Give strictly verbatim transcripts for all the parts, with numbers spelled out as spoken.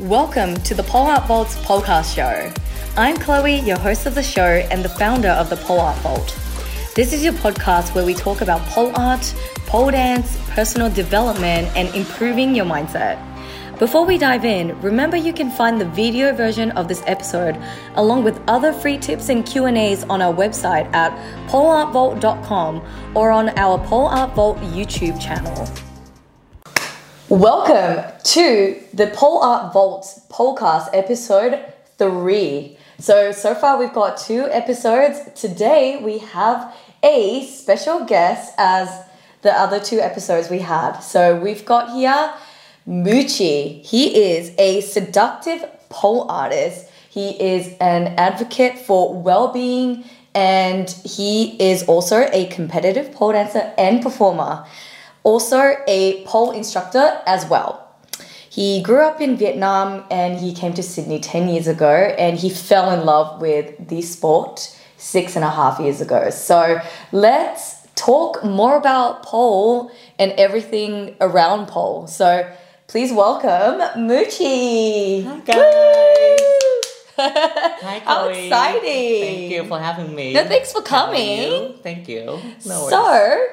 Welcome to the Pole Art Vault's podcast show. I'm Chloé, your host of the show and the founder of the Pole Art Vault. This is your podcast where we talk about pole art, pole dance, personal development, and improving your mindset. Before we dive in, remember you can find the video version of this episode along with other free tips and Q and A's on our website at pole art vault dot com or on our Pole Art Vault YouTube channel. Welcome to the Pole Art Vault's podcast episode three. So, so far we've got two episodes. Today we have a special guest as the other two episodes we had. So we've got here Mucci. He is a seductive pole artist. He is an advocate for well-being and he is also a competitive pole dancer and performer. Also a pole instructor as well. He grew up in Vietnam and he came to Sydney ten years ago and he fell in love with the sport six and a half years ago. So let's talk more about pole and everything around pole. So please welcome Mucci. Hi guys. Hi, Chloé. How exciting. Thank you for having me. No, thanks for coming. You? Thank you. No so... worries.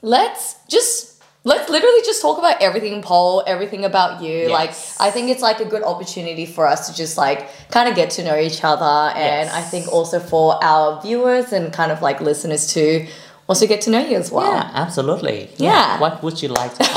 Let's just, let's literally just talk about everything in pole, everything about you. Yes. Like, I think it's like a good opportunity for us to just like kind of get to know each other. And yes. I think also for our viewers and kind of like listeners to also get to know you as well. Yeah, absolutely. Yeah. yeah. What would you like to ask?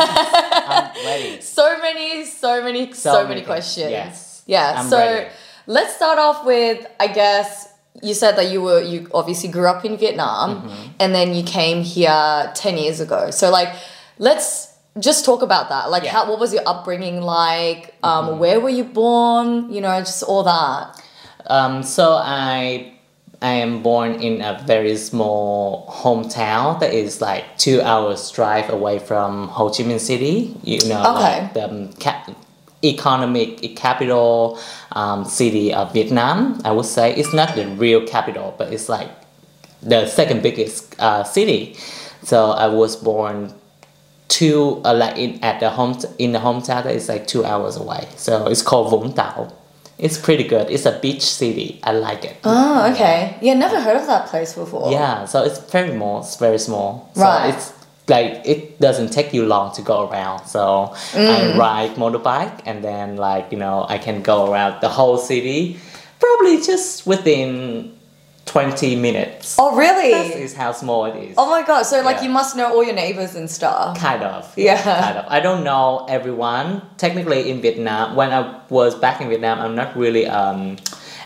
I'm ready. So many, so many, so, so many questions. Yes. Yeah. I'm so ready. Let's start off with, I guess, you said that you were you obviously grew up in Vietnam mm-hmm. and then you came here ten years ago. So like, let's just talk about that. Like, yeah. how what was your upbringing like? Um, mm-hmm. Where were you born? You know, just all that. Um, so I I am born in a very small hometown that is like two hours drive away from Ho Chi Minh City. You know, okay. like the um, cap. economic capital um, city of Vietnam. I would say it's not the real capital, but it's like the second biggest uh, city. So I was born two uh, like in at the home t- in the hometown that is like two hours away. So it's called Vũng Tàu. It's pretty good. It's a beach city. I like it. Oh, okay. Yeah, never heard of that place before. Yeah, so it's very small. It's very small. So right. It's like it doesn't take you long to go around, so mm. I ride motorbike and then like you know I can go around the whole city probably just within twenty minutes. Oh really? This is how small it is. Oh my god, so like yeah. you must know all your neighbors and stuff. Kind of. Yeah. yeah. Kind of. I don't know everyone. Technically in Vietnam, when I was back in Vietnam, I'm not really um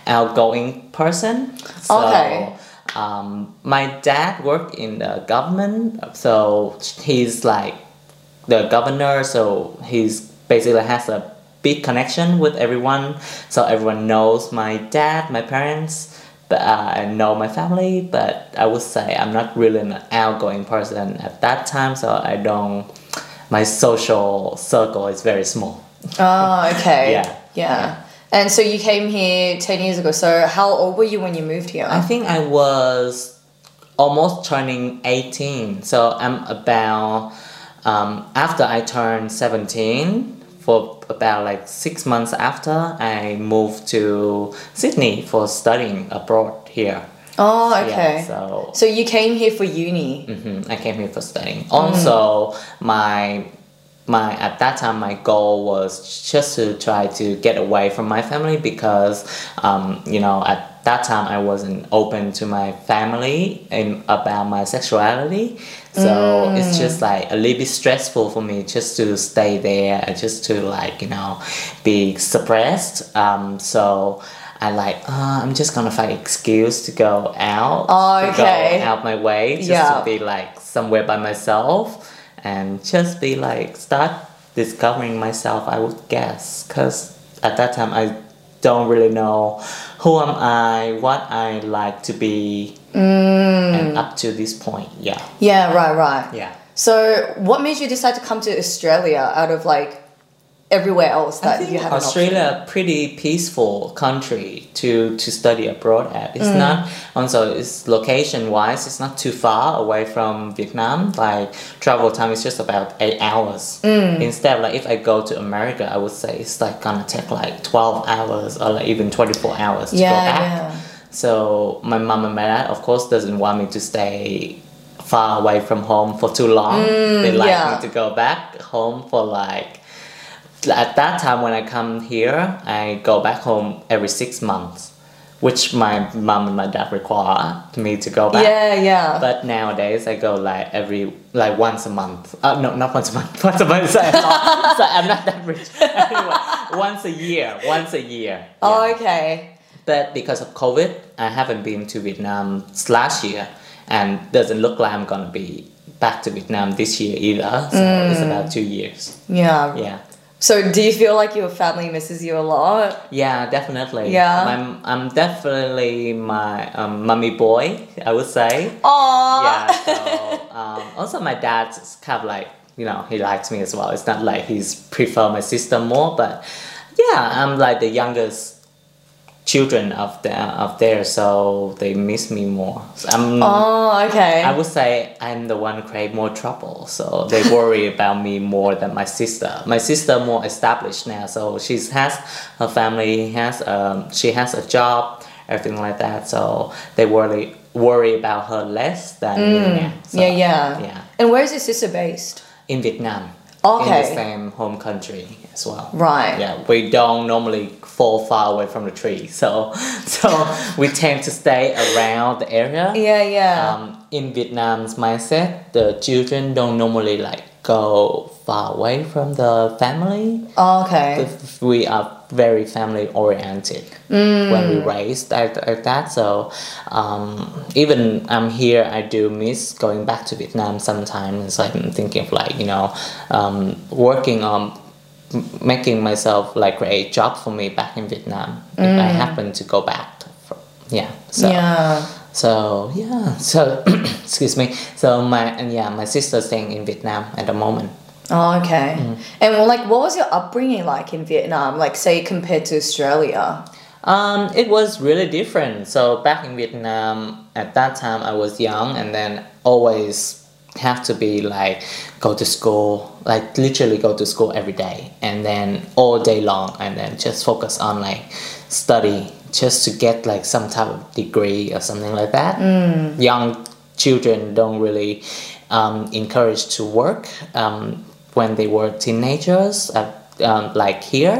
outgoing person. So okay. Um, my dad worked in the government, so he's like the governor, so he's basically has a big connection with everyone, so everyone knows my dad, my parents, but uh, I know my family, but I would say I'm not really an outgoing person at that time, so I don't, my social circle is very small. Oh, okay. yeah. yeah. yeah. And so you came here ten years ago. So how old were you when you moved here? I think I was almost turning eighteen. So I'm about, um, after I turned seventeen, for about like six months after, I moved to Sydney for studying abroad here. Oh, okay. Yeah, so, so you came here for uni? Mm-hmm, I came here for studying. Also, mm. my... My at that time my goal was just to try to get away from my family because um, you know at that time I wasn't open to my family and about my sexuality, so mm. it's just like a little bit stressful for me just to stay there, just to like you know be suppressed. Um, so I like oh, I'm just gonna find an excuse to go out, oh, okay. to go out my way just yeah. to be like somewhere by myself. And just be like, start discovering myself, I would guess. Because at that time, I don't really know who am I, what I like to be. Mm. And up to this point, yeah. Yeah, right, right. Yeah. So what made you decide to come to Australia out of like everywhere else that I think you have. Australia, a pretty peaceful country to to study abroad at. It's mm. not also it's location wise. It's not too far away from Vietnam. Like travel time is just about eight hours. Mm. Instead, like if I go to America, I would say it's like gonna take like twelve hours or like even twenty four hours to yeah, go back. Yeah. So my mom and my dad, of course, doesn't want me to stay far away from home for too long. Mm, they like yeah. me to go back home for like. At that time when I come here, I go back home every six months, which my mom and my dad require me to go back. Yeah, yeah. But nowadays I go like every like once a month. Uh, no, not once a month. Once a month. Sorry, not, sorry I'm not that rich. Anyway, once a year. Once a year. Yeah. Oh, okay. But because of COVID, I haven't been to Vietnam last year, and doesn't look like I'm gonna be back to Vietnam this year either. So mm. it's about two years. Yeah. Yeah. So do you feel like your family misses you a lot? Yeah, definitely. Yeah. I'm, I'm definitely my um, mummy boy, I would say. Aww. Yeah, so, um, also my dad's kind of like, you know, he likes me as well. It's not like he's prefer my sister more, but yeah, I'm like the youngest children of the, of there, so they miss me more. So I'm, oh, okay. I would say I'm the one who create more trouble, so they worry about me more than my sister. My sister more established now, so she has her family, has um, she has a job, everything like that. So they worry worry about her less than mm. me now. So, yeah, yeah, yeah. And where is your sister based? In Vietnam. Okay. In the same home country as well. Right. Yeah, we don't normally fall far away from the tree, so so we tend to stay around the area. Yeah, yeah. Um, in Vietnam's mindset, the children don't normally like go far away from the family. Okay. We are very family oriented mm. when we raised like, like that. So um, even I'm here, I do miss going back to Vietnam sometimes. So I'm thinking of like, you know, um, working on making myself like create a job for me back in Vietnam mm. if I happen to go back. For, yeah. So, yeah. So yeah. So excuse me. So my and yeah, my sister's staying in Vietnam at the moment. Oh, okay. Mm. And well, like, what was your upbringing like in Vietnam? Like, say, compared to Australia? Um, it was really different. So back in Vietnam, at that time, I was young and then always have to be, like, go to school, like, literally go to school every day and then all day long and then just focus on, like, study just to get, like, some type of degree or something like that. Mm. Young children don't really um, encouraged to work. Um, when they were teenagers, uh, um, like here.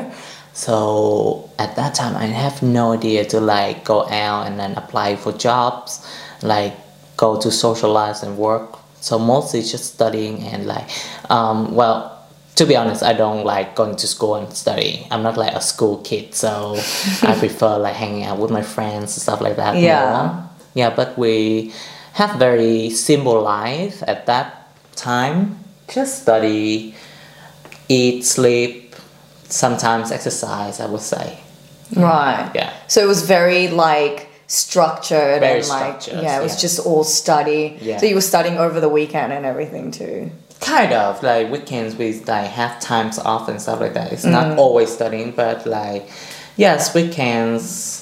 So at that time, I have no idea to like go out and then apply for jobs, like go to socialize and work. So mostly just studying and like, um, well, to be honest, I don't like going to school and study. I'm not like a school kid, so I prefer like hanging out with my friends and stuff like that. Yeah. More. Yeah, but we have very simple life at that time. Just study, eat, sleep, sometimes exercise, I would say. Right. Yeah. So it was very like structured very and like structured, yeah, it was yeah. just all study. Yeah. So you were studying over the weekend and everything too. Kind of like weekends we like have times off and stuff like that. It's mm. not always studying, but like yes, weekends.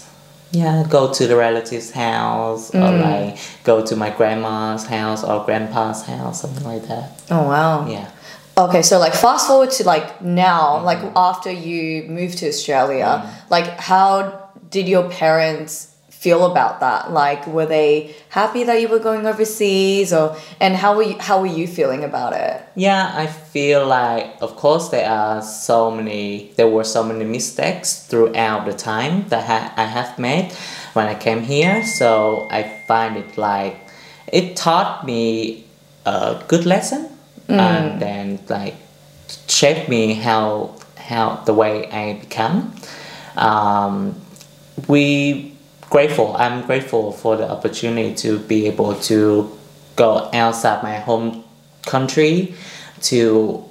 Yeah, go to the relatives' house mm. or like go to my grandma's house or grandpa's house, something like that. Oh wow! Yeah. Okay, so like fast forward to like now, mm-hmm. like after you moved to Australia, mm. like how did your parents feel about that? Like, were they happy that you were going overseas, or and how were you, how were you feeling about it? Yeah, I feel like of course there are so many there were so many mistakes throughout the time that ha- I have made when I came here. So I find it like it taught me a good lesson mm. and then like shaped me how how the way I become. Um, we. Grateful. I'm grateful for the opportunity to be able to go outside my home country to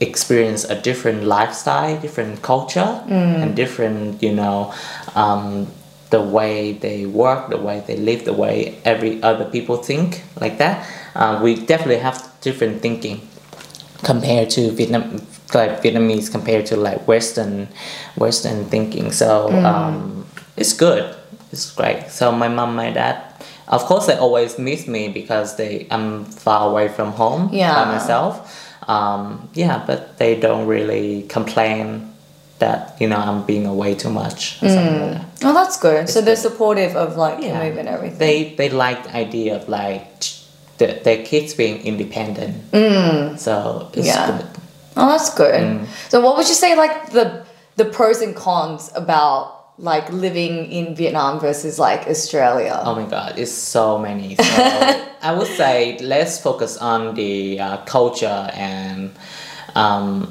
experience a different lifestyle, different culture, mm. and different, you know, um, the way they work, the way they live, the way every other people think like that. Uh, we definitely have different thinking compared to Vietnam, like Vietnamese compared to like Western Western thinking. So mm. um, it's good. It's great. So my mom, my dad, of course they always miss me because they I'm far away from home yeah. by myself. Um, yeah, but they don't really complain that, you know, I'm being away too much. Or mm. something like that. Oh, that's good. It's so they're good. Supportive of like yeah. the move and everything. They they like the idea of like the, their kids being independent. Mm. So it's yeah. good. Oh, that's good. Mm. So what would you say like the the pros and cons about like living in Vietnam versus like Australia? Oh my God, it's so many. So I would say let's focus on the uh, culture and um,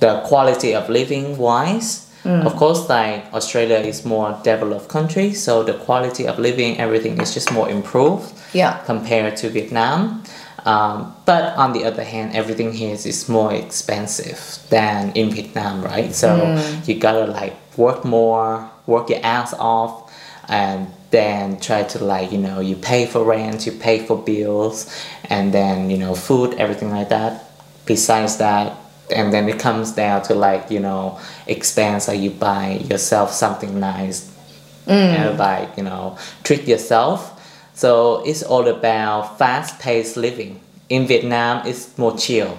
the quality of living wise. Mm. Of course, like Australia is more developed country, so the quality of living, everything is just more improved yeah. compared to Vietnam. Um, but on the other hand, everything here is, is more expensive than in Vietnam, right? So mm. you gotta like work more, work your ass off, and then try to like, you know, you pay for rent, you pay for bills, and then, you know, food, everything like that. Besides that, and then it comes down to like, you know, expense, like you buy yourself something nice, mm. and like, you know, treat yourself. So it's all about fast-paced living. In Vietnam, it's more chill.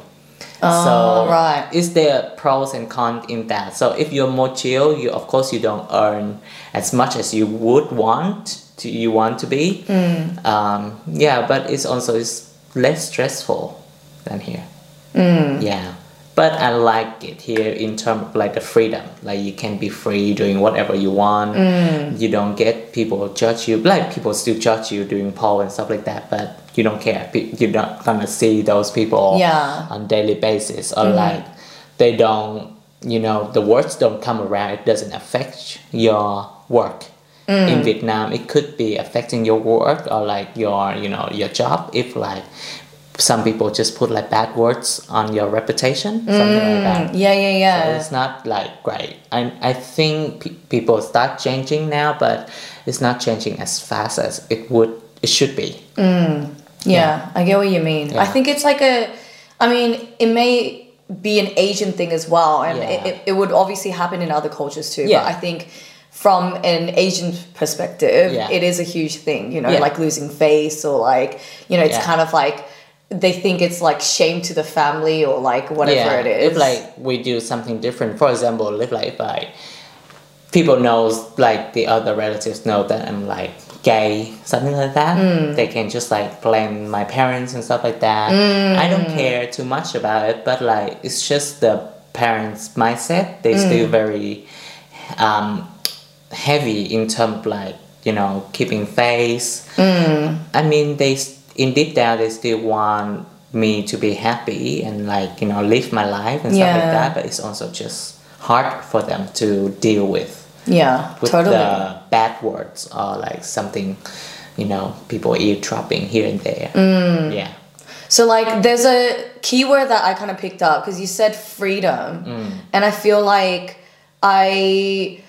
Oh, so right. It's there pros and cons in that. So if you're more chill, you of course you don't earn as much as you would want to. You want to be. Mm. Um, yeah, but it's also it's less stressful than here. Mm. Yeah, but I like it here in terms of like the freedom. Like you can be free doing whatever you want. Mm. You don't get people judge you. Like people still judge you doing pole and stuff like that, but you don't care. You're not gonna see those people yeah. on daily basis, or mm. like they don't, you know, the words don't come around. It doesn't affect your work. Mm. In Vietnam, it could be affecting your work or like your, you know, your job if like some people just put like bad words on your reputation, something mm, like that. Yeah, yeah, yeah. So it's not like great. I I think pe- people start changing now, but it's not changing as fast as it would. It should be. Mm, yeah, yeah, I get what you mean. Yeah. I think it's like a. I mean, it may be an Asian thing as well, and yeah. it, it it would obviously happen in other cultures too. Yeah. But I think from an Asian perspective, yeah. it is a huge thing. You know, yeah. like losing face or like, you know, it's yeah. kind of like. They think it's like shame to the family or like whatever yeah, it is. If like we do something different, for example, if like if I, people knows like the other relatives know that I'm like gay, something like that, mm. they can just like blame my parents and stuff like that. Mm. I don't care too much about it, but like it's just the parents' mindset. They mm. still very um, heavy in terms of like, you know, keeping face. Mm. I mean, they. In deep down, they still want me to be happy and like, you know, live my life and stuff yeah. like that. But it's also just hard for them to deal with. Yeah, with totally. The bad words or like something, you know, people eavesdropping here and there. Mm. Yeah. So like, there's a keyword that I kind of picked up because you said freedom, mm. and I feel like I,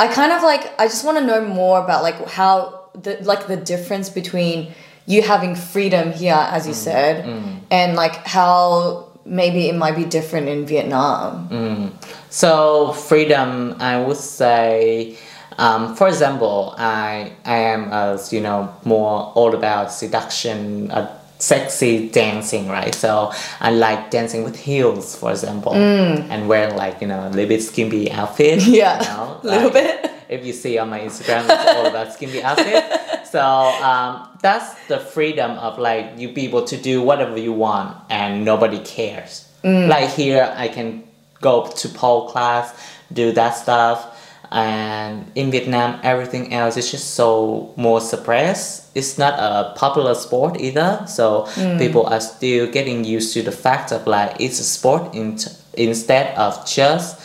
I kind of like I just want to know more about like how the like the difference between. You having freedom here, as you mm, said, mm. and like how maybe it might be different in Vietnam. Mm. So freedom, I would say, um, for example, I I am as you know more all about seduction, uh, sexy dancing, right? So I like dancing with heels, for example, mm. and wearing like you know a little bit skimpy outfit. Yeah, you know, like, little bit. If you see on my Instagram, it's all about skimpy outfit. So um, that's the freedom of like you be able to do whatever you want and nobody cares. Mm. Like here, I can go to pole class, do that stuff. And in Vietnam, everything else is just so more suppressed. It's not a popular sport either. So mm. people are still getting used to the fact of like it's a sport in t- instead of just,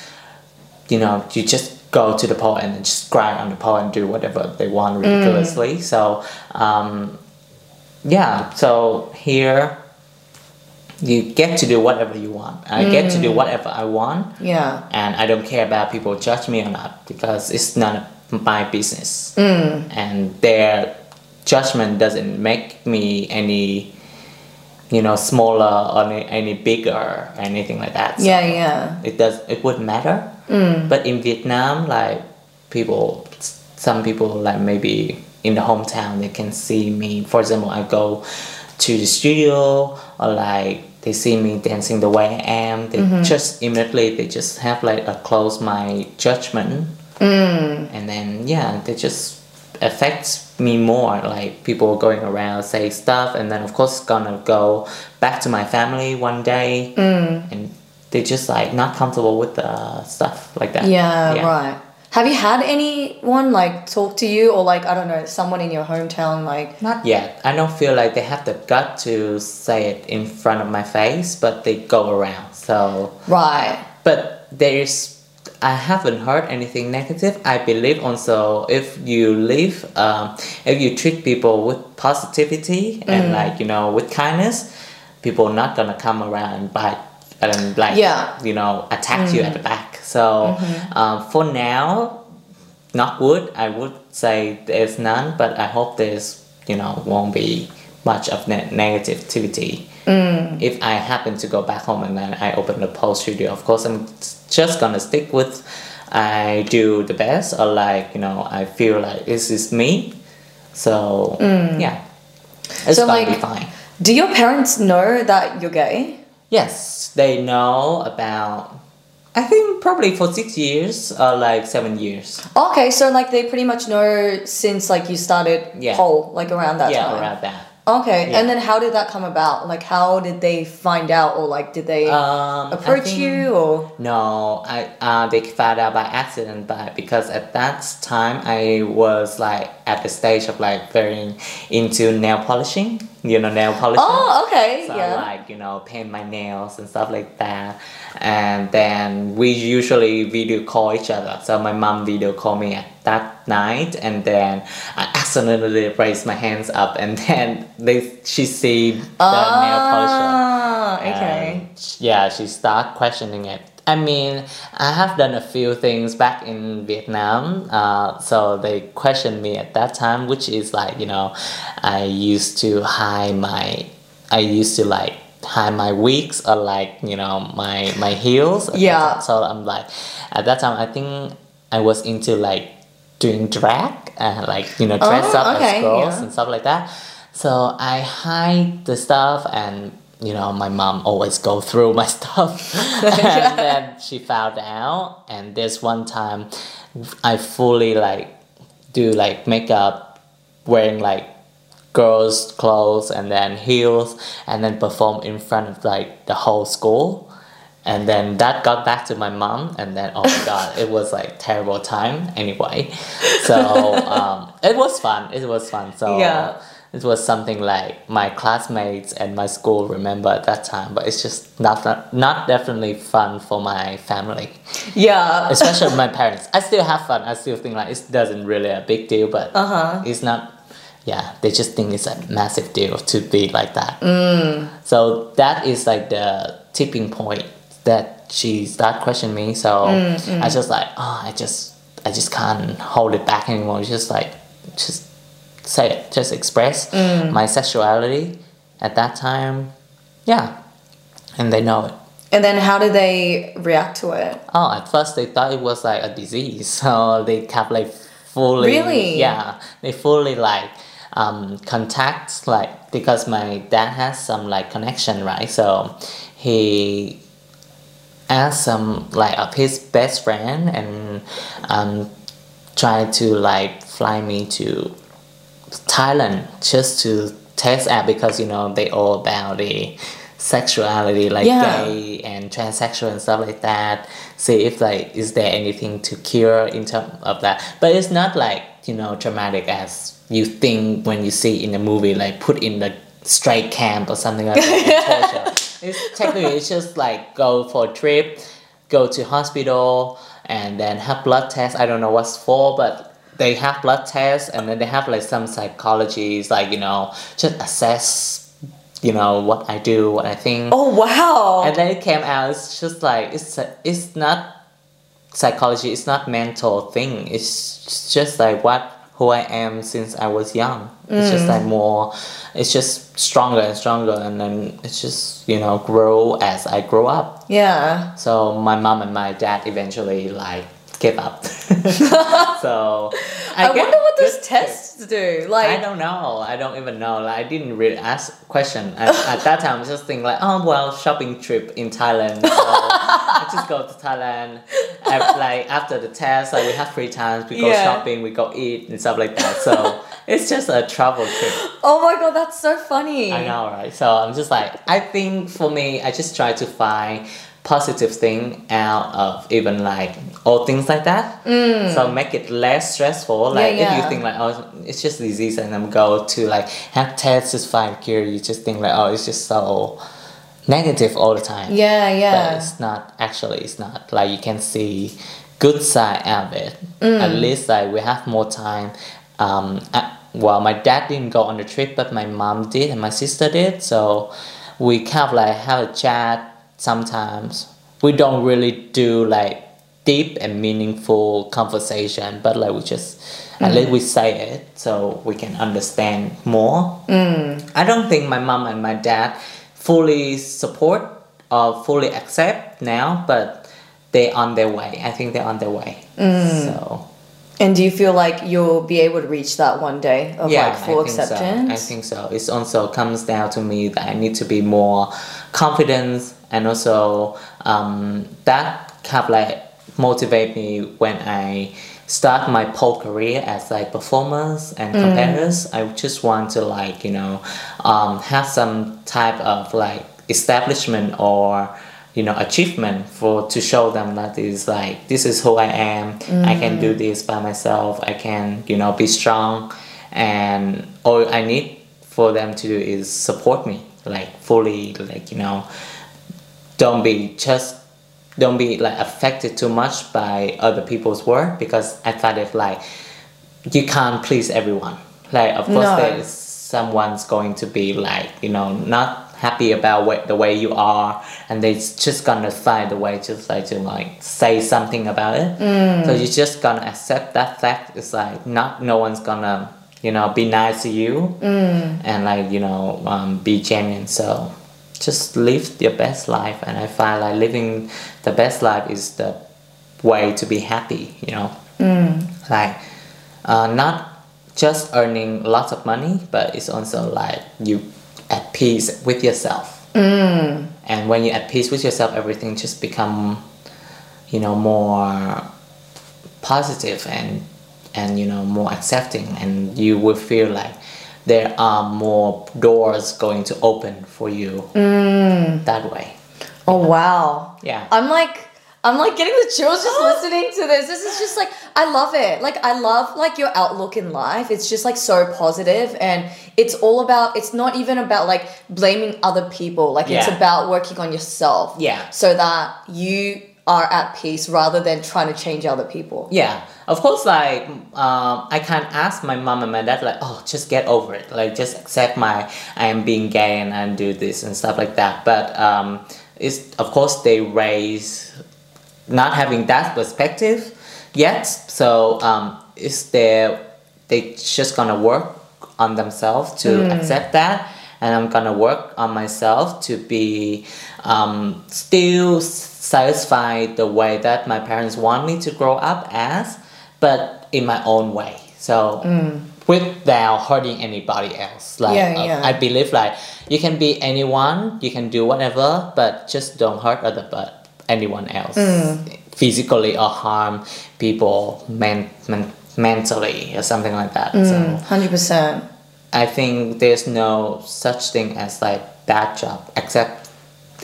you know, you just go to the pole and just grind on the pole and do whatever they want ridiculously. Mm. So, um, yeah, so here you get to do whatever you want. I mm. get to do whatever I want. Yeah. And I don't care about people judge me or not because it's none of my business. Mm. And their judgment doesn't make me any you know, smaller or any, any bigger or anything like that. So yeah, yeah. It does. It wouldn't matter. Mm. But in Vietnam, like people, some people like maybe in the hometown, they can see me. For example, I go to the studio or like they see me dancing the way I am. They mm-hmm. just immediately they just have like a close my judgment. Mm. And then yeah, they just affects me more, like people going around say stuff, and then of course gonna go back to my family one day mm. and they're just like not comfortable with the stuff like that. Yeah, yeah, right. Have you had anyone like talk to you or like I don't know, someone in your hometown like not yet. I don't feel like they have the gut to say it in front of my face, but they go around. So right. But there's I haven't heard anything negative. I believe also if you live, um, if you treat people with positivity mm. and like, you know, with kindness, people are not gonna come around and bite and like, yeah. you know, attack mm. you at the back. So mm-hmm. um, for now, knock wood, I would say there's none, but I hope there's, you know, won't be much of ne- negativity. Mm. If I happen to go back home and then I open the pole studio, of course I'm just gonna stick with I do the best or like, you know, I feel like this is me. So mm. yeah, it's so, gonna like, be fine. Do your parents know that you're gay? Yes, they know about I think probably for six years or like seven years. Okay, so like they pretty much know since like you started yeah. pole, like around that yeah, time. Yeah, around that. Okay, yeah. And then how did that come about? Like, how did they find out, or like, did they um, approach think, you, or no? I uh, they found out by accident, but because at that time I was like at the stage of like very into nail polishing, you know, nail polishing. Oh, okay, so yeah. I, like you know, paint my nails and stuff like that, and then we usually video call each other. So my mom video called me at that night, and then I accidentally raised my hands up, and then they she see the ah, nail polisher. Okay. Yeah, she start questioning it. I mean, I have done a few things back in Vietnam, uh, so they questioned me at that time, which is like, you know, I used to hide my, I used to like hide my wigs or like, you know, my my heels. Yeah. So I'm like, at that time, I think I was into like doing drag and like, you know, dress oh, up okay, as girls yeah. and stuff like that. So I hide the stuff and, you know, my mom always go through my stuff. And then she found out. And this one time I fully like do like makeup, wearing like girls' clothes and then heels and then perform in front of like the whole school. And then that got back to my mom, and then oh my god, it was like terrible time anyway. So um, it was fun. It was fun. So yeah. It was something like my classmates and my school remember at that time, but it's just not not, not definitely fun for my family. Yeah, especially my parents. I still have fun. I still think like it doesn't really a big deal, but uh-huh. it's not. Yeah, they just think it's a massive deal to be like that. Mm. So that is like the tipping point. That she started questioning me, so mm, mm. I just like oh I just I just can't hold it back anymore. Just like just say it, just express mm. my sexuality at that time, yeah, and they know it. And then how did they react to it? Oh, at first they thought it was like a disease, so they kept like fully really yeah they fully like um contacts like because my dad has some like connection, right? So he asked some like of his best friend and um tried to like fly me to Thailand just to test out because you know they all about the sexuality like yeah. gay and transsexual and stuff like that. See if like is there anything to cure in terms of that. But it's not like, you know, dramatic as you think when you see in the movie like put in the straight camp or something like that. And torture. It's technically it's just like go for a trip, go to hospital and then have blood tests. I don't know what's for, but they have blood tests and then they have like some psychologies like, you know, just assess, you know, what I do, what I think. Oh wow. And then it came out, it's just like it's it's not psychology, it's not mental thing. It's just like what who I am since I was young. Mm. It's just like more, it's just stronger and stronger, and then it's just, you know, grow as I grow up. Yeah. So my mom and my dad eventually like gave up. So I, I wonder what those tests do. Like, I don't know. I don't even know. Like, I didn't really ask question at, at that time. I was just thinking like, oh well, shopping trip in Thailand. So I just go to Thailand, and, like, after the test, like, we have free time, we go yeah. shopping, we go eat, and stuff like that, so it's just a travel trip. Oh my god, that's so funny. I know, right? So I'm just like, I think for me, I just try to find positive thing out of even, like, all things like that. Mm. So make it less stressful. Like, yeah, yeah. if you think, like, oh, it's just disease, and then go to, like, have tests, just find cure, you just think, like, oh, it's just so negative all the time. Yeah, yeah. But it's not, actually, it's not. Like, you can see good side out of it. Mm. At least, like, we have more time. Um, I, well, my dad didn't go on the trip, but my mom did and my sister did. So we kind of, like, have a chat sometimes. We don't really do, like, deep and meaningful conversation, but, like, we just, mm. at least we say it so we can understand more. Mm. I don't think my mom and my dad fully support or fully accept now, but they're on their way. I think they're on their way. Mm. So, and do you feel like you'll be able to reach that one day of yeah, like full I acceptance? So. I think so. It also comes down to me that I need to be more confident, and also um, that kind of like motivate me when I start my pole career as like performers and competitors. Mm. I just want to like, you know, um, have some type of like establishment or, you know, achievement for to show them that is like, this is who I am. Mm. I can do this by myself. I can, you know, be strong, and all I need for them to do is support me, like fully, like, you know, don't be just don't be like affected too much by other people's work, because I thought if like you can't please everyone, like of course no. there is someone's going to be like, you know, not happy about what, the way you are, and they're just gonna find a way just like to like say something about it. Mm. So you're just gonna accept that fact. It's like not no one's gonna, you know, be nice to you. Mm. And like, you know, um, be genuine. So just live your best life, and I find like living the best life is the way to be happy, you know. Mm. Like uh, not just earning lots of money, but it's also like you at peace with yourself. Mm. And when you're at peace with yourself, everything just become, you know, more positive and and you know, more accepting, and you will feel like there are more doors going to open for you. Mm. That way. Oh, yeah. Wow. Yeah. I'm like, I'm like getting the chills just listening to this. This is just like, I love it. Like, I love like your outlook in life. It's just like so positive, and it's all about, it's not even about like blaming other people. Like, yeah. it's about working on yourself. Yeah. So that you are at peace, rather than trying to change other people. Yeah. Of course, like, um, I can't ask my mom and my dad, like, oh, just get over it. Like, just accept my, I am being gay and I do this and stuff like that. But, um, it's, of course, they raise not having that perspective yet. So, um, it's their, they just gonna work on themselves to mm. accept that. And I'm gonna work on myself to be um, still satisfied the way that my parents want me to grow up as, but in my own way. So mm. without hurting anybody else. Like yeah, yeah. Uh, I believe like you can be anyone, you can do whatever, but just don't hurt other but anyone else mm. physically, or harm people men- men- mentally or something like that. Mm, so, one hundred percent. I think there's no such thing as like bad job, except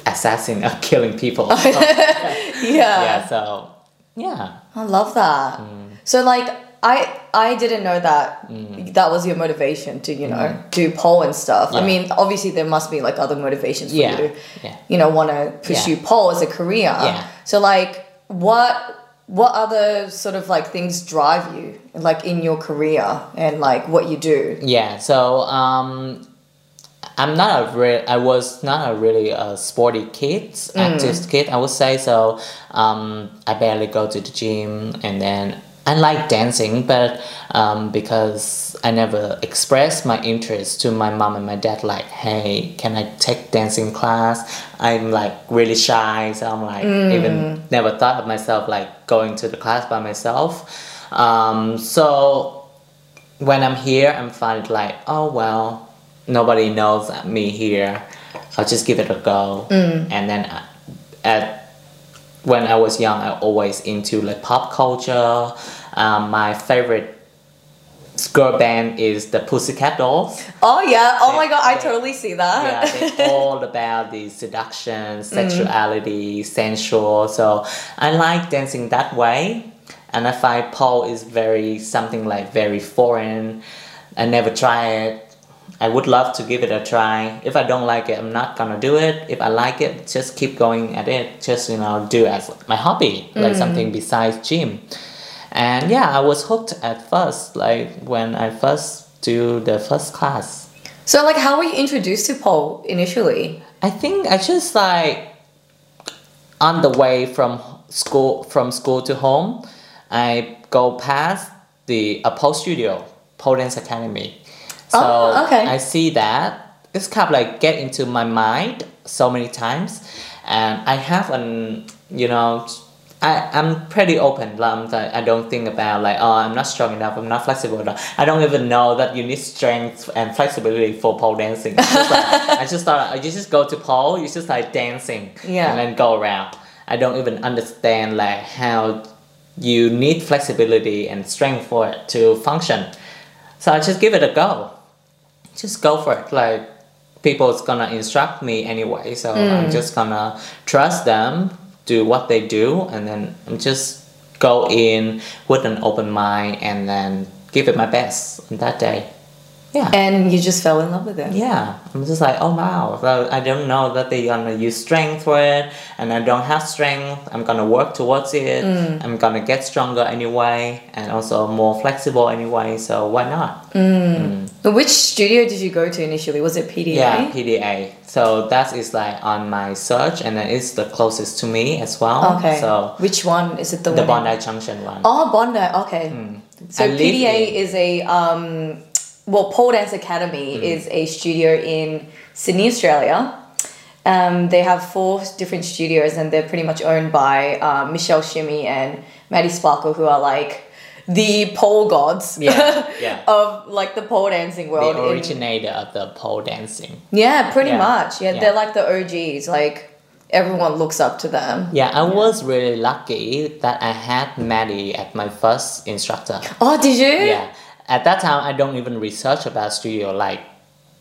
assassin or killing people. So, yeah. Yeah. So yeah. I love that. Mm. So like I I didn't know that mm. that was your motivation to, you know, mm. do pole and stuff. Yeah. I mean, obviously there must be like other motivations for yeah. you to, yeah. you know, want to pursue yeah. pole as a career. Yeah. So like what what other sort of like things drive you, like in your career and like what you do? Yeah, so um, I'm not a re- I was not a really a sporty kid, mm. active kid, I would say. So um, I barely go to the gym, and then I like dancing, but um, because I never expressed my interest to my mom and my dad, like, hey, can I take dancing class? I'm like really shy, so I'm like mm. even never thought of myself like going to the class by myself. Um, so when I'm here, I'm finding like, oh well, nobody knows me here. I'll just give it a go. Mm. And then I, at when I was young, I always into like pop culture. Um, my favorite girl band is the Pussycat Dolls. Oh yeah! Oh they, my god! I they, totally see that. Yeah, they're all about the seduction, sexuality, mm. sensual. So I like dancing that way, and I find pole is very something like very foreign. I never try it. I would love to give it a try. If I don't like it, I'm not gonna do it. If I like it, just keep going at it. Just, you know, do as my hobby, mm. like something besides gym. And yeah, I was hooked at first, like when I first do the first class. So like, how were you introduced to pole initially? I think I just like, on the way from school, from school to home, I go past the a pole studio, Pole Dance Academy. So oh, okay. I see that it's kind of like get into my mind so many times, and I have an you know I I'm pretty open. Like, I don't think about like, oh, I'm not strong enough, I'm not flexible enough. I don't even know that you need strength and flexibility for pole dancing. It's just like, I just thought you just go to pole, you just like dancing, yeah, and then go around. I don't even understand like how you need flexibility and strength for it to function. So I just give it a go. Just go for it. Like, people's gonna instruct me anyway, so mm. I'm just gonna trust them, do what they do, and then I'm just go in with an open mind and then give it my best on that day. Yeah. And you just fell in love with it. Yeah. I'm just like, oh wow, so I don't know that they're gonna use strength for it, and I don't have strength. I'm gonna work towards it. Mm. I'm gonna get stronger anyway, and also more flexible anyway. So why not? Mm. Mm. Which studio did you go to initially? Was it P D A? Yeah, P D A. So that is like on my search, and then it's the closest to me as well. Okay. So which one is it? The, the one Bondi in... Junction one. Oh, Bondi. Okay. Mm. So I P D A is a um. Well, Pole Dance Academy mm. is a studio in Sydney, Australia. Um, they have four different studios, and they're pretty much owned by uh, Michelle Shimmy and Maddie Sparkle, who are like the pole gods yeah, yeah. of like the pole dancing world. The originator in... of the pole dancing. Yeah, pretty yeah. much. Yeah, yeah, they're like the O Gs. Like, everyone looks up to them. Yeah, I yeah. was really lucky that I had Maddie at my first instructor. Oh, did you? Yeah. At that time, I don't even research about studio. Like,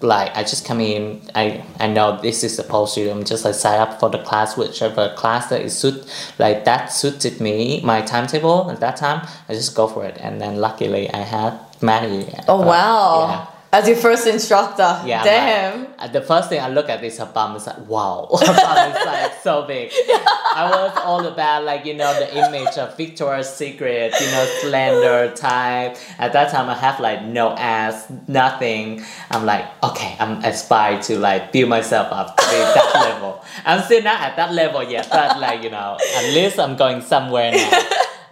like I just come in. I I know this is the pole studio. I'm just like sign up for the class, whichever class that is suit like that suited me, my timetable. At that time, I just go for it. And then luckily, I had Maddie. Oh but, wow! Yeah. As your first instructor, yeah, damn. Like, the first thing I look at is her bum. It's like, wow, her bum is like so big. I was all about like, you know, the image of Victoria's Secret, you know, slender type. At that time, I have like no ass, nothing. I'm like, okay, I'm aspired to like build myself up to be that level. I'm still not at that level yet, but like, you know, at least I'm going somewhere now.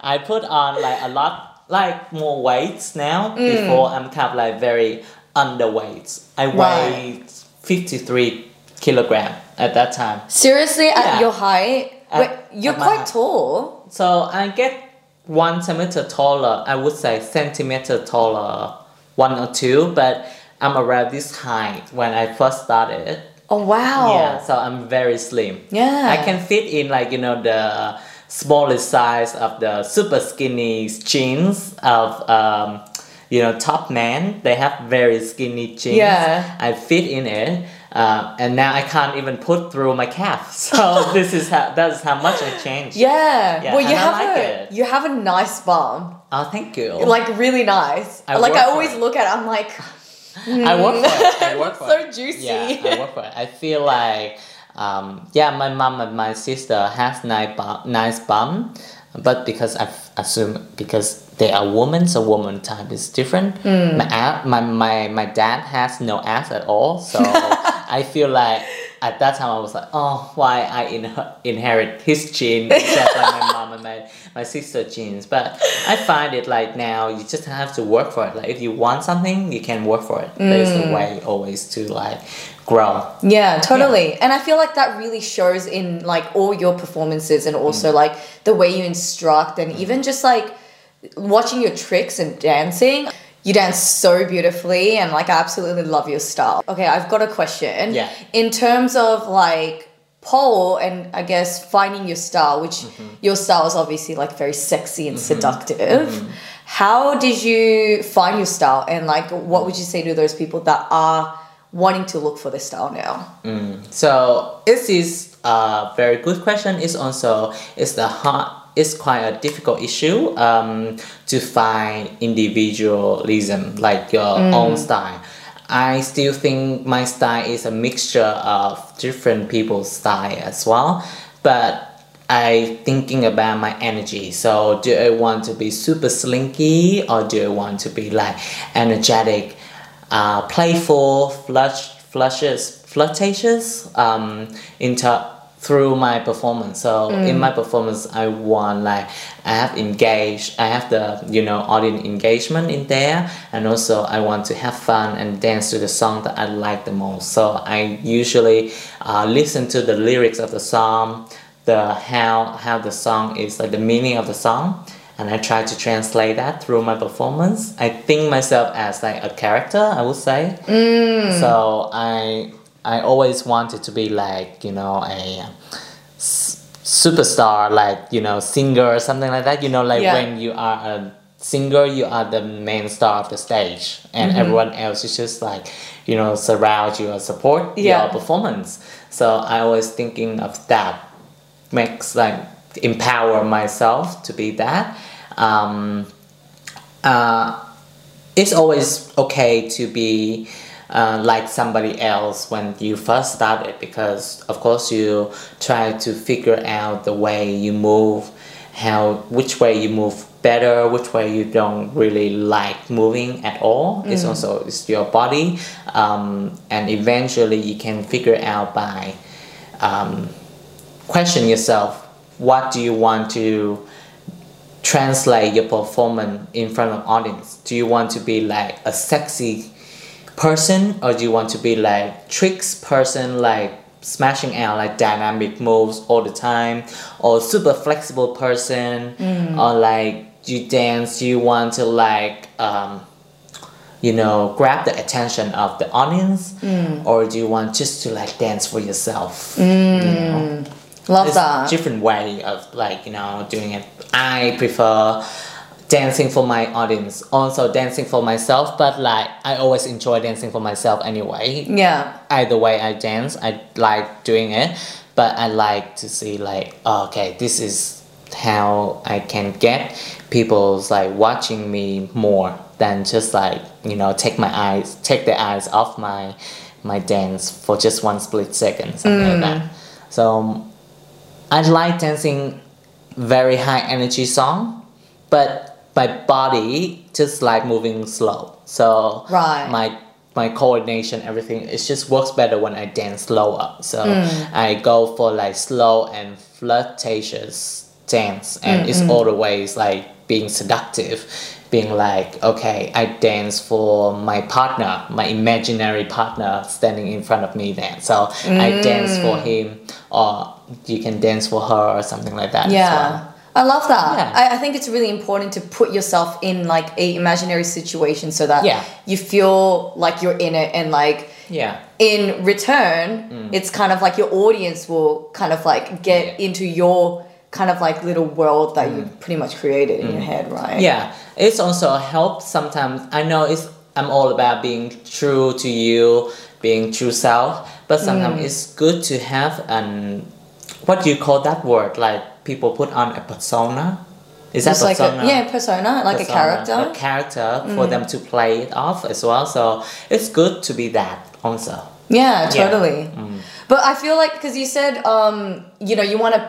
I put on like a lot, like more weights now. Mm. Before I'm kind of like very underweight. I weighed right. fifty-three kilogram at that time. Seriously, yeah. At your height? At, Wait, you're quite height. Tall. So I get one centimeter taller. I would say centimeter taller, one or two, but I'm around this height when I first started. Oh wow! Yeah, so I'm very slim. Yeah, I can fit in like, you know, the smallest size of the super skinny jeans of um. you know, top men, they have very skinny jeans. Yeah. I fit in it, uh, and now I can't even put through my calf. So this is how that's how much I changed. Yeah. Yeah. Well, you and have I like a it. you have a nice bum. Oh, thank you. Like really nice. I like I always it. look at. It, I'm like, mm. I work for it. I work for it. So juicy. Yeah, I work for it. I feel like, um, yeah, my mom and my sister has nice bum, nice bum, but because I assume because. They are women, so woman type is different. Mm. My, my my my dad has no ass at all, so I feel like at that time I was like, oh, why I in- inherit his gene, except like my mom and my, my sister's genes. But I find it like now you just have to work for it. Like if you want something, you can work for it. Mm. There's a way always to like grow. Yeah, totally. Yeah. And I feel like that really shows in like all your performances and also mm. like the way you instruct and mm. even just like watching your tricks and dancing. You dance so beautifully and like I absolutely love your style. Okay, I've got a question. Yeah. In terms of like pole and I guess finding your style, which mm-hmm. your style is obviously like very sexy and mm-hmm. seductive. Mm-hmm. How did you find your style and like what would you say to those people that are wanting to look for this style now? Mm. So this is a very good question. It's also, it's the hard, it's quite a difficult issue um, to find individualism, like your mm. own style. I still think my style is a mixture of different people's style as well, but I'm thinking about my energy. So do I want to be super slinky or do I want to be like energetic, uh, playful, flush, flushes, flirtatious um, inter- through my performance. So mm. in my performance, I want like I have engaged, I have the, you know, audience engagement in there, and also I want to have fun and dance to the song that I like the most. So I usually uh, listen to the lyrics of the song, the how how the song is, like the meaning of the song, and I try to translate that through my performance. I think myself as like a character, I would say. Mm. So I. I always wanted to be like, you know, a s- superstar, like, you know, singer or something like that. You know, like yeah. when you are a singer, you are the main star of the stage and mm-hmm. everyone else is just like, you know, surround you or support yeah. your performance. So I was thinking of that, makes like empower myself to be that. Um, uh, it's always okay to be Uh, like somebody else when you first started, because of course you try to figure out the way you move, how which way you move better, which way you don't really like moving at all. Mm. It's also it's your body, um, and eventually you can figure out by um, question yourself, what do you want to translate your performance in front of audience? Do you want to be like a sexy person, or do you want to be like tricks person, like smashing out like dynamic moves all the time, or super flexible person, mm. or like you dance, you want to like um you know grab the attention of the audience, mm. or do you want just to like dance for yourself? Mm. You know? Love it's that different way of like, you know, doing it. I prefer dancing for my audience, also dancing for myself, but like I always enjoy dancing for myself anyway. Yeah. Either way I dance, I like doing it, but I like to see like, okay, this is how I can get people's like watching me more than just like, you know, take my eyes, take their eyes off my my dance for just one split second, something mm. like that. So I like dancing very high energy song, but my body just like moving slow. So right. my my coordination, everything, it just works better when I dance slower. So mm. I go for like slow and flirtatious dance, and mm-hmm. it's always like being seductive, being like, okay, I dance for my partner, my imaginary partner standing in front of me then. So mm. I dance for him, or you can dance for her or something like that yeah. as well. I love that. Yeah. I, I think it's really important to put yourself in like a imaginary situation so that yeah. you feel like you're in it, and like yeah. in return, mm. it's kind of like your audience will kind of like get yeah. into your kind of like little world that mm. you pretty much created mm. in your head, right? Yeah. It's also helps sometimes. I know it's I'm all about being true to you, being true self, but sometimes mm. it's good to have an, what do you call that word? Like people put on a persona. Is that persona? Like a, yeah, persona, like persona, a character. A character mm. for them to play it off as well. So it's good to be that also. Yeah, totally. Yeah. Mm. But I feel like, because you said, um, you know, you want to,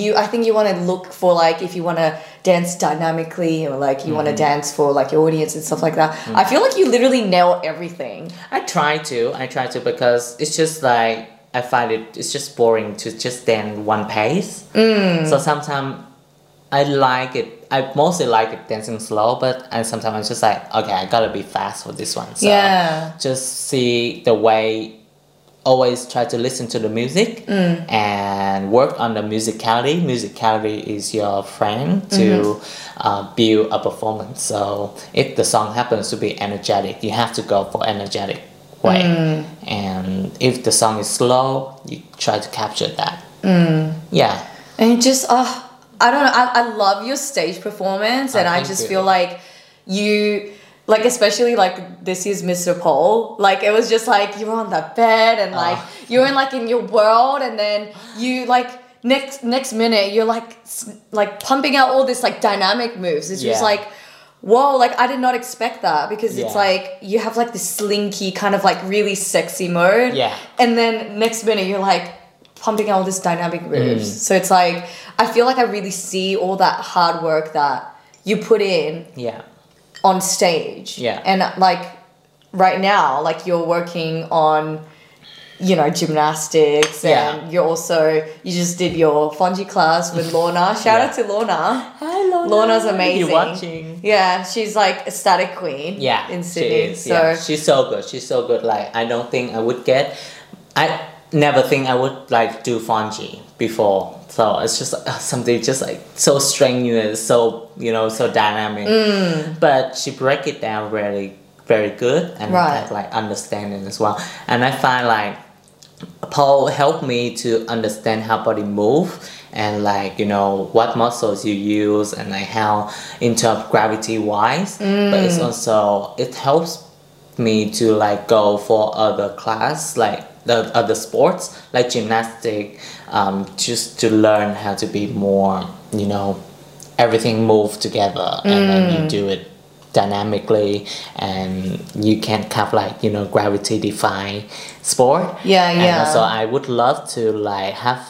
you, I think you want to look for like, if you want to dance dynamically, or like you mm. want to dance for like your audience and stuff like that. Mm. I feel like you literally nail everything. I try to, I try to, because it's just like, I find it it's just boring to just dance one pace. Mm. So sometimes I like it. I mostly like it dancing slow, but I sometimes I'm just like, okay, I gotta be fast for this one. So yeah. Just see the way. Always try to listen to the music mm. and work on the musicality. Musicality is your friend to mm-hmm. uh, build a performance. So if the song happens to be energetic, you have to go for energetic way. Mm. And if the song is slow, you try to capture that. Mm. Yeah. And just, oh, I don't know. I, I love your stage performance, and oh, I just you. feel like you... Like, especially, like, this is Mister Pole. Like, it was just, like, you were on that bed and, like, oh. you're in, like, in your world. And then you, like, next next minute, you're, like, like pumping out all this, like, dynamic moves. It's yeah. just, like, whoa. Like, I did not expect that because yeah. it's, like, you have, like, this slinky kind of, like, really sexy mode. Yeah. And then next minute, you're, like, pumping out all this dynamic moves. Mm. So it's, like, I feel like I really see all that hard work that you put in. Yeah. On stage. Yeah. And like right now, like you're working on, you know, gymnastics and yeah. you're also, you just did your Fonji class with Lorna. Shout yeah. out to Lorna. Hi Lorna. Lorna's amazing. You're watching. Yeah. She's like ecstatic queen. Yeah. In Sydney. She is, so yeah. she's so good. She's so good. Like I don't think I would get, I never think I would like do Fonji before. So it's just uh, something just like so strenuous, so, you know, so dynamic. Mm. But she break it down really, very good and right. like understanding as well. And I find like Pole helped me to understand how body move and like, you know, what muscles you use and like how interpret gravity wise. Mm. But it's also, it helps me to like go for other class, like the other sports, like gymnastic, um, just to learn how to be more, you know, everything move together and mm. then you do it dynamically and you can't have like, you know, gravity defy sport. Yeah, yeah. And so I would love to like have,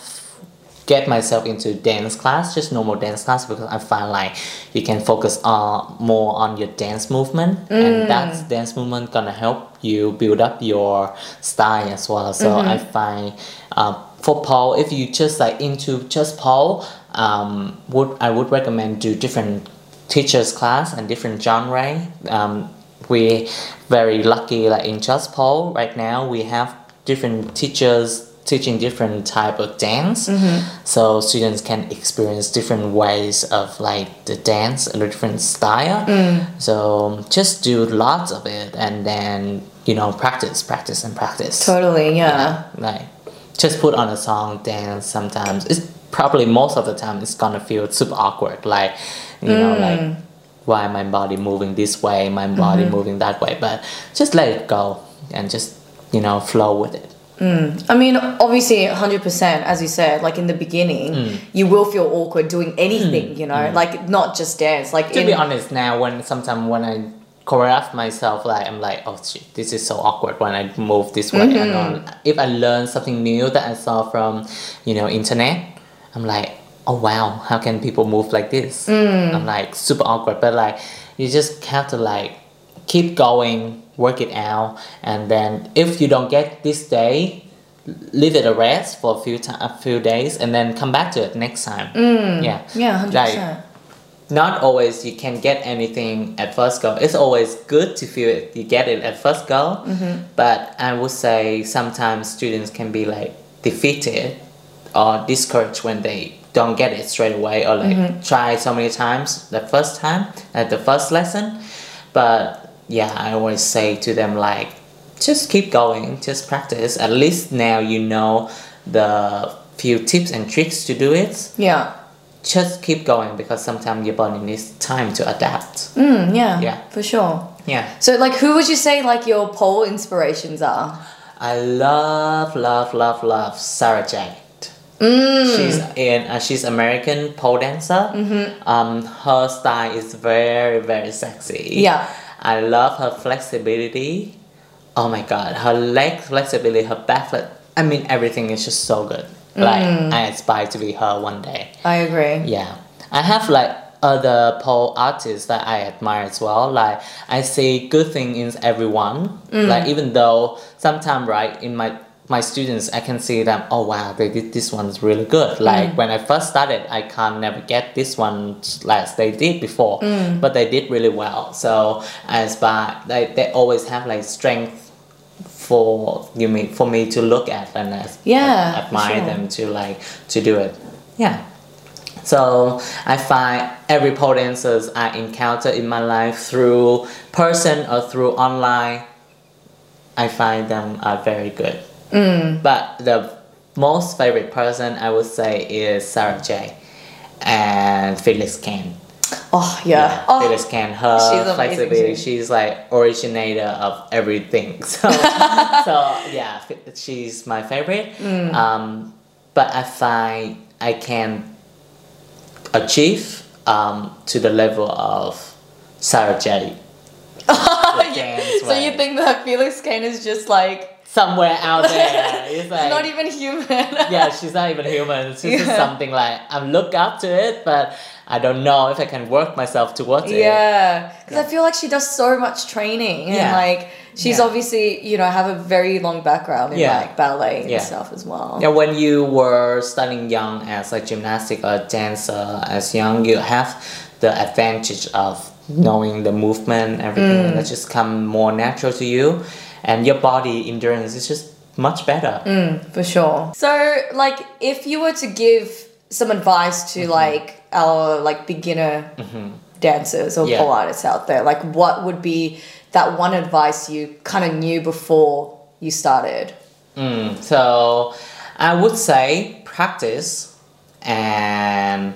get myself into dance class, just normal dance class, because I find like you can focus on more on your dance movement mm. and that dance movement gonna help you build up your style as well. So mm-hmm. I find uh, for pole, if you just like into just pole, um, would I would recommend do different teachers class and different genre. Um, we're very lucky like in just pole right now we have different teachers teaching different type of dance, mm-hmm. so students can experience different ways of like the dance and a different style. Mm. So just do lots of it and then, you know, practice, practice and practice. Totally, yeah. You know, like just put on a song, dance. Sometimes it's probably most of the time it's gonna feel super awkward. Like you mm. know, like why my body moving this way, my body mm-hmm. moving that way. But just let it go and just, you know, flow with it. Mm. I mean, obviously, one hundred percent, as you said, like in the beginning, mm. you will feel awkward doing anything, mm. you know, mm. like not just dance. Like to in... be honest now, when sometimes when I choreograph myself, like I'm like, oh, shit, this is so awkward when I move this way. Mm-hmm. And on. If I learn something new that I saw from, you know, internet, I'm like, oh, wow, how can people move like this? Mm. I'm like super awkward. But like, you just have to like keep going. Work it out, and then if you don't get this day, leave it a rest for a few t- a few days, and then come back to it next time. Mm, yeah, yeah, one hundred percent. Like, not always you can get anything at first go. It's always good to feel it, you get it at first go, mm-hmm. but I would say sometimes students can be like defeated or discouraged when they don't get it straight away, or like mm-hmm. try so many times the first time at the first lesson, but. Yeah, I always say to them, like, just keep going, just practice. At least now you know the few tips and tricks to do it. Yeah. Just keep going because sometimes your body needs time to adapt. Mm, yeah, yeah, for sure. Yeah. So, like, who would you say, like, your pole inspirations are? I love, love, love, love Sarah J. Mm. She's in. Uh, she's American pole dancer. Mm-hmm. Um, her style is very, very sexy. Yeah. I love her flexibility. Oh my god, her leg flexibility, her back flex. I mean, everything is just so good. Like, mm. I aspire to be her one day. I agree. Yeah. I have, like, other pole artists that I admire as well. Like, I see good things in everyone. Mm. Like, even though sometimes, right, in my my students, I can see them, oh wow, they did this one's really good. Like mm. when I first started, I can't never get this one as they did before, mm. but they did really well. So as by they, they always have like strength for you mean for me to look at and as, yeah, ad admire sure. them to like to do it. Yeah. So I find every pole dancers I encounter in my life through person or through online, I find them are very good. Mm. But the most favorite person I would say is Sarah J and Felix Kane. Oh yeah, yeah oh, Felix Kane, her she's flexibility, she's like originator of everything. So, so yeah, she's my favorite. Mm. Um, but I find I can achieve um, to the level of Sarah J. So you think that Felix Kane is just like somewhere out there? It's like, not even human. Yeah, she's not even human. It's just yeah. something like I look up to it, but I don't know if I can work myself towards yeah. it. Yeah, because yeah. I feel like she does so much training and yeah. like she's yeah. obviously, you know, have a very long background in yeah. like ballet and yeah. stuff as well. Yeah, when you were studying young as a gymnastic or dancer as young, you have the advantage of knowing the movement, everything mm. that just come more natural to you, and your body endurance is just much better. Mm, for sure. So like if you were to give some advice to mm-hmm. like our like beginner mm-hmm. dancers or yeah. pole artists out there, like what would be that one advice you kind of knew before you started? Mm, so I would say practice and,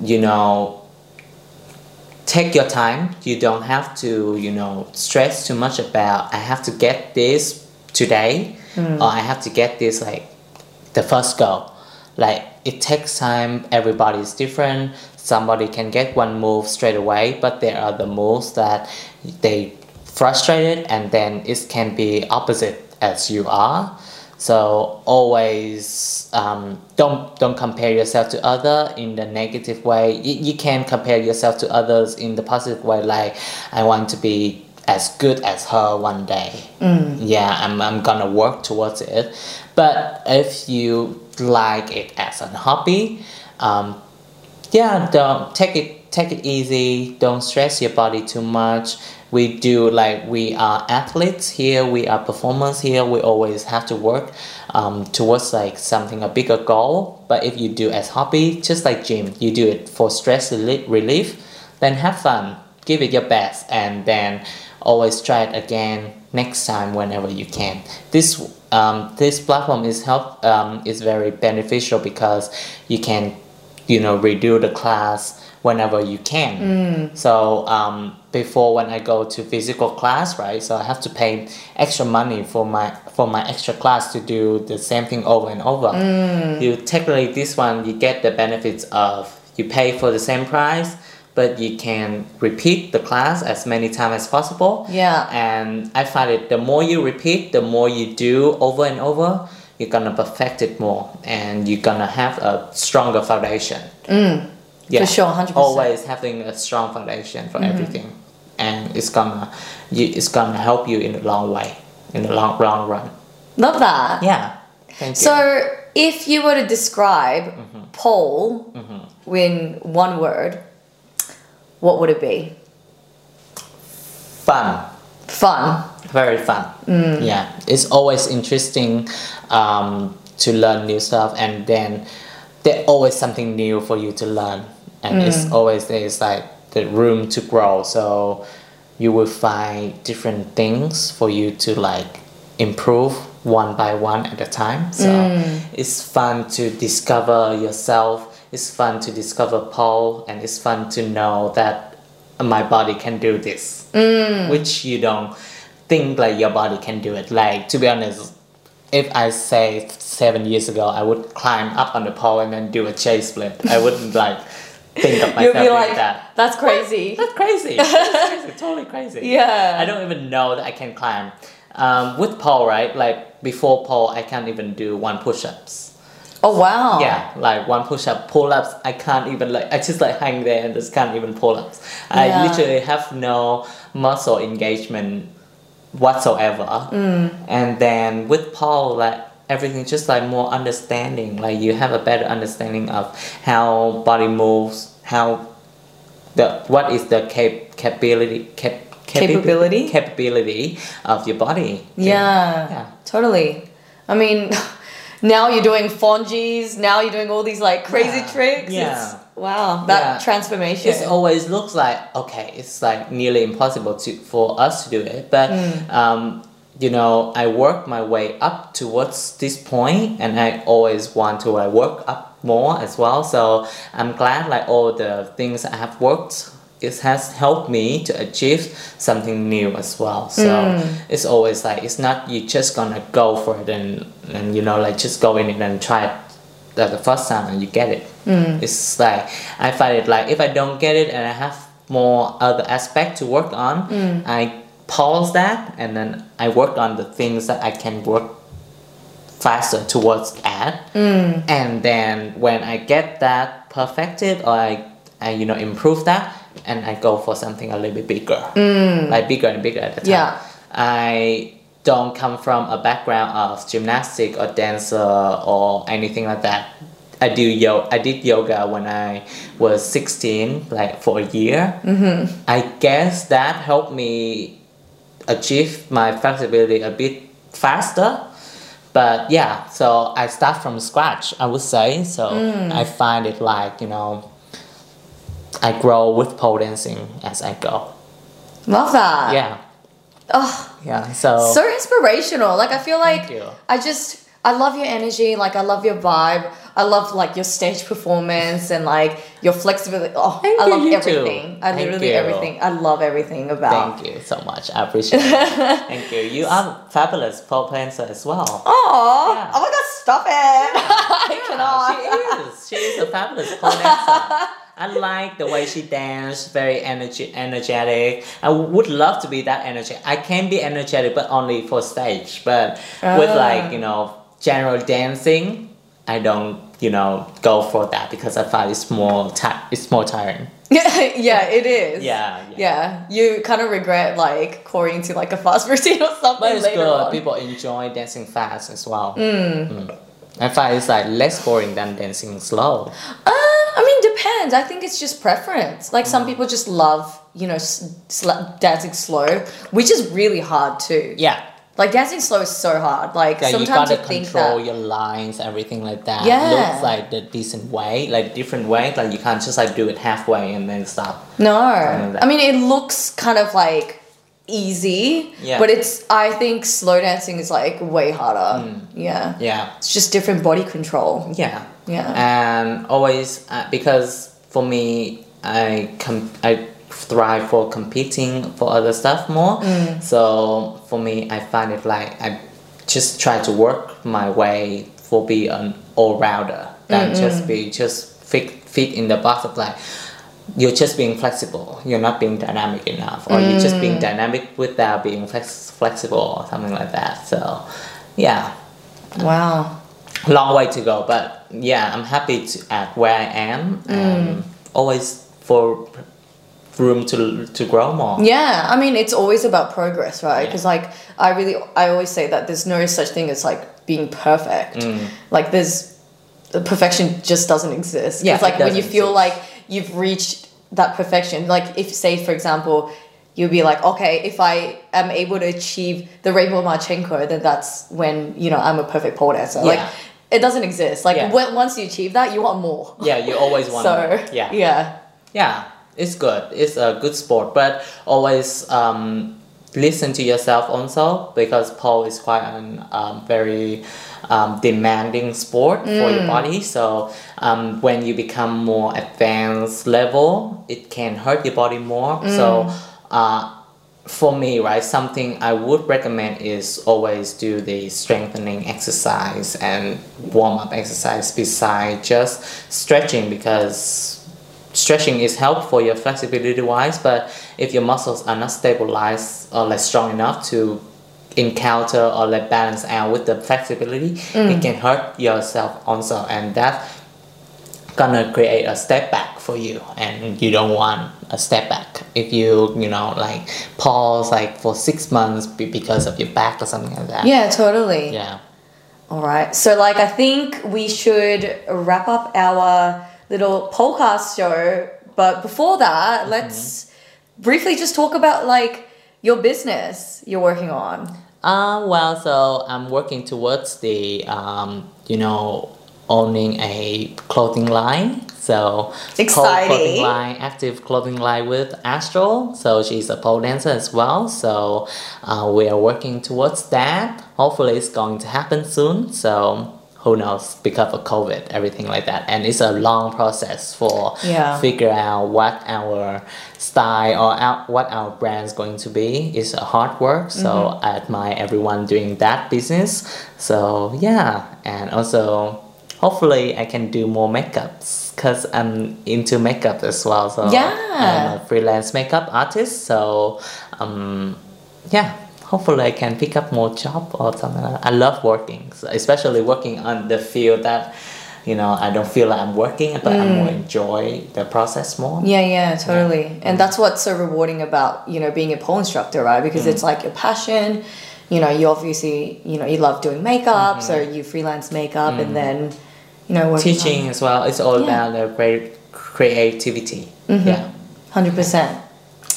you know, take your time. You don't have to, you know, stress too much about I have to get this today mm. or I have to get this like the first go. Like it takes time. Everybody's different. Somebody can get one move straight away, but there are the moves that they frustrated and then it can be opposite as you are. So always um, don't don't compare yourself to other in the negative way. You, you can compare yourself to others in the positive way, like I want to be as good as her one day. Mm. Yeah, I'm, I'm gonna work towards it. But if you like it as a hobby, um, yeah, don't take it take it easy. Don't stress your body too much. We do, like, we are athletes here, we are performers here, we always have to work um, towards, like, something, a bigger goal. But if you do as hobby, just like gym, you do it for stress relief, then have fun, give it your best, and then always try it again next time whenever you can. This um, this platform is help um, is very beneficial because you can, you know, redo the class whenever you can. Mm. So um, before when I go to physical class, right? So I have to pay extra money for my for my extra class to do the same thing over and over. Mm. You technically this one you get the benefits of you pay for the same price, but you can repeat the class as many times as possible. Yeah. And I find it the more you repeat, the more you do over and over, you're gonna perfect it more and you're gonna have a stronger foundation. Mm. Yeah, for sure, one hundred percent. Always having a strong foundation for mm-hmm. everything, and it's gonna, you, it's gonna help you in the long way, in the long, long run. Love that. Yeah, thank you. So, if you were to describe mm-hmm. pole mm-hmm. in one word, what would it be? Fun. Fun. Very fun. Mm. Yeah, it's always interesting um, to learn new stuff, and then there's always something new for you to learn. And mm. it's always there's like the room to grow, so you will find different things for you to like improve one by one at a time. So mm. it's fun to discover yourself, it's fun to discover pole, and it's fun to know that my body can do this, mm. which you don't think like your body can do it. Like to be honest, if I say seven years ago, I would climb up on the pole and then do a chase split. I wouldn't like think of myself You'd be like, like that. That's crazy. What? That's crazy. That's crazy. Totally crazy. Yeah. I don't even know that I can climb. Um, with pole, right? Like before pole, I can't even do one push-ups. Oh wow. Yeah, like one push-up, pull-ups. I can't even like, I just like hang there and just can't even pull-ups. Yeah. I literally have no muscle engagement whatsoever. Mm. And then with pole, like everything just like more understanding, like you have a better understanding of how body moves, how the what is the cap capability cap capability capability of your body. Yeah, yeah, totally. I mean, now you're doing fongies, now you're doing all these like crazy yeah. tricks. Yeah. It's, wow, that yeah. transformation. It always looks like, okay, it's like nearly impossible to for us to do it. But, mm. um, you know, I work my way up towards this point, and I always want to like, work up more as well. So I'm glad like all the things I have worked, it has helped me to achieve something new as well. So mm. it's always like, it's not you just gonna go for it and, and you know, like just go in it and try it the, the first time and you get it. Mm. It's like, I find it like if I don't get it and I have more other aspect to work on, mm. I pause that and then I work on the things that I can work faster towards at. Mm. And then when I get that perfected or I, I you know, improve that, and I go for something a little bit bigger, mm. like bigger and bigger at the time. Yeah. I don't come from a background of gymnastic or dancer or anything like that. I do yo I did yoga when I was sixteen, like for a year. Mm-hmm. I guess that helped me achieve my flexibility a bit faster. But yeah, so I start from scratch, I would say. So mm. I find it like, you know, I grow with pole dancing as I go. Love that. Yeah. Oh. Yeah. So. So inspirational. Like I feel like I just I love your energy. Like I love your vibe. I love like your stage performance and like your flexibility. Oh, thank I you, love you everything. Too. I thank literally you. everything. I love everything about. Thank you so much. I appreciate it. Thank you. You are fabulous pole dancer as well. Oh. Yeah. Oh my God! Stop it. Yeah. I cannot. She is. She is a fabulous pole dancer. I like the way she danced, very energy, energetic. I would love to be that energetic. I can be energetic, but only for stage. But uh. with like, you know, general dancing, I don't, you know, go for that because I find it's more, it's more tiring. Yeah, yeah, it is. Yeah, yeah, yeah. You kind of regret like coring to like a fast routine or something. But it's later good. On. People enjoy dancing fast as well. Mm. Mm. I find it's like less boring than dancing slow. Uh. I mean, depends. I think it's just preference. Like some people just love, you know, sl dancing slow, which is really hard too. Yeah. Like dancing slow is so hard. Like yeah, sometimes you, gotta you think that control your lines, everything like that. Yeah. Looks like the decent way, like different way. Like you can't just like do it halfway and then stop. No. Like I mean, it looks kind of like easy. Yeah. But it's, I think slow dancing is like way harder. Mm. Yeah. Yeah. It's just different body control. Yeah. Yeah, and always uh, because for me, I com I thrive for competing for other stuff more. Mm. So for me, I find it like I just try to work my way for be an all rounder than mm-mm. just be just fit fit in the box of like you're just being flexible. You're not being dynamic enough, or mm. you're just being dynamic without being flex flexible or something like that. So, yeah. Wow. Long way to go, but yeah, I'm happy to at where I am. Mm. Um, always for room to to grow more. Yeah, I mean it's always about progress, right? Because yeah. like I really, I always say that there's no such thing as like being perfect. Mm. Like there's perfection just doesn't exist. Yeah, it's like it when you feel exist. like you've reached that perfection. Like if say for example, you'll be like, okay, if I am able to achieve the Rainbow Marchenko, then that's when you know I'm a perfect pole dancer. Yeah. Like. It doesn't exist. Like yeah. when, once you achieve that, you want more. Yeah, you always want so, more. Yeah, yeah, yeah. It's good. It's a good sport, but always um, listen to yourself also because pole is quite an um, very um, demanding sport mm. for your body. So um, when you become more advanced level, it can hurt your body more. Mm. So uh, for me, right, something I would recommend is always do the strengthening exercise and warm-up exercise besides just stretching because stretching is helpful for your flexibility-wise, but if your muscles are not stabilized or like strong enough to encounter or like balance out with the flexibility, mm. it can hurt yourself also, and that gonna create a step back for you, and you don't want a step back if you you know like pause like for six months because of your back or something like that. Yeah, totally. Yeah. All right. So, like, I think we should wrap up our little podcast show. But before that, mm-hmm. let's briefly just talk about, like, your business you're working on. Uh, well, so I'm working towards the, um, you know, owning a clothing line. So, exciting. Pole clothing line, active clothing line with Astral. So she's a pole dancer as well. So uh, we are working towards that. Hopefully it's going to happen soon. So who knows, because of COVID, everything like that. And it's a long process for yeah. figure out what our style or out, what our brand's going to be. It's a hard work. So mm-hmm. I admire everyone doing that business. So yeah, and also hopefully I can do more makeups because I'm into makeup as well. So yeah. I'm a freelance makeup artist. So um, yeah, hopefully I can pick up more job or something like that. I love working, so especially working on the field that, you know, I don't feel like I'm working, but mm. I'm more enjoy the process more. Yeah, yeah, totally. Yeah. And mm. that's what's so rewarding about, you know, being a pole instructor, right? Because mm. it's like your passion. You know, you obviously, you know, you love doing makeup, mm-hmm. so you freelance makeup mm. and then, you know, teaching on. As well. It's all yeah. about the great creativity. Mm-hmm. Yeah. one hundred percent.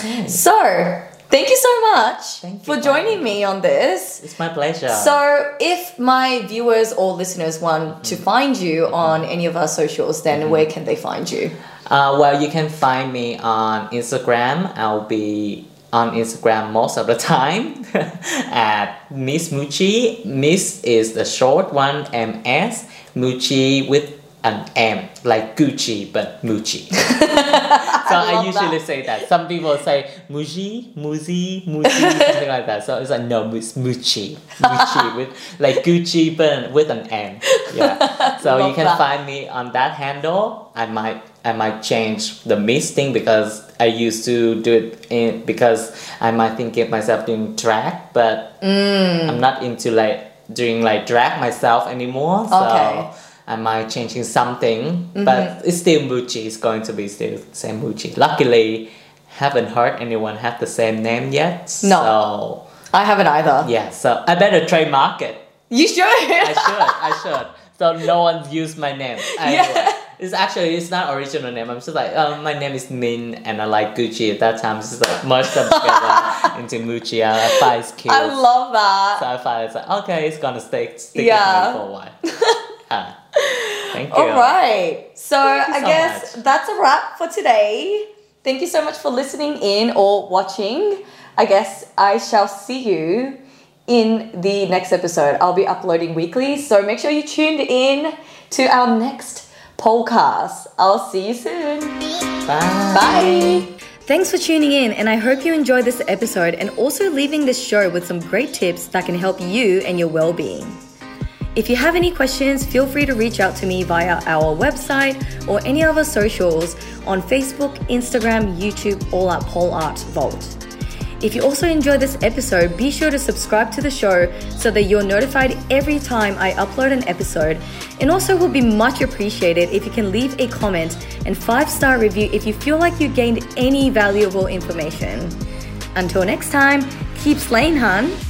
Yeah. So, thank you so much thank for you. joining me on this. It's my pleasure. So, if my viewers or listeners want mm-hmm. to find you mm-hmm. on any of our socials, then mm-hmm. where can they find you? Uh, well, you can find me on Instagram. I'll be on Instagram most of the time at Miss Mucci. Miss is the short one, M S. Mucci with an M, like Gucci, but Mucci. So I, I usually that. say that. Some people say Mucci, Muzi, Muzi, something like that. So it's like, no, it's Mucci. Mucci with, like Gucci, but with an M. Yeah. So you can that. find me on that handle. I might I might change the Miss thing because I used to do it in, because I might think of myself doing drag, but mm. I'm not into like doing like drag myself anymore. So okay. I might changing something, mm-hmm. but it's still Mucci. It's going to be still same Mucci. Luckily, haven't heard anyone have the same name yet. No, so, I haven't either. Yeah, so I better trademark it. You should. I should. I should. So no one's used my name. Anyway. Yeah. It's actually, it's not original name. I'm just like, um, my name is Min and I like Gucci. At that time, it's just like merged them together into Mucci. I find it's cute. I love that. So I find it's like, okay, it's going to stay stick yeah. with me for a while. uh, thank you. All right. So I so guess much. that's a wrap for today. Thank you so much for listening in or watching. I guess I shall see you in the next episode. I'll be uploading weekly. So make sure you tuned in to our next podcast. I'll see you soon. Bye. Bye. Thanks for tuning in, and I hope you enjoyed this episode and also leaving this show with some great tips that can help you and your well-being. If you have any questions, feel free to reach out to me via our website or any other socials on Facebook, Instagram, YouTube, all at Pole Art Vault. If you also enjoyed this episode, be sure to subscribe to the show so that you're notified every time I upload an episode. And also would be much appreciated if you can leave a comment and five-star review if you feel like you gained any valuable information. Until next time, keep slaying, hun.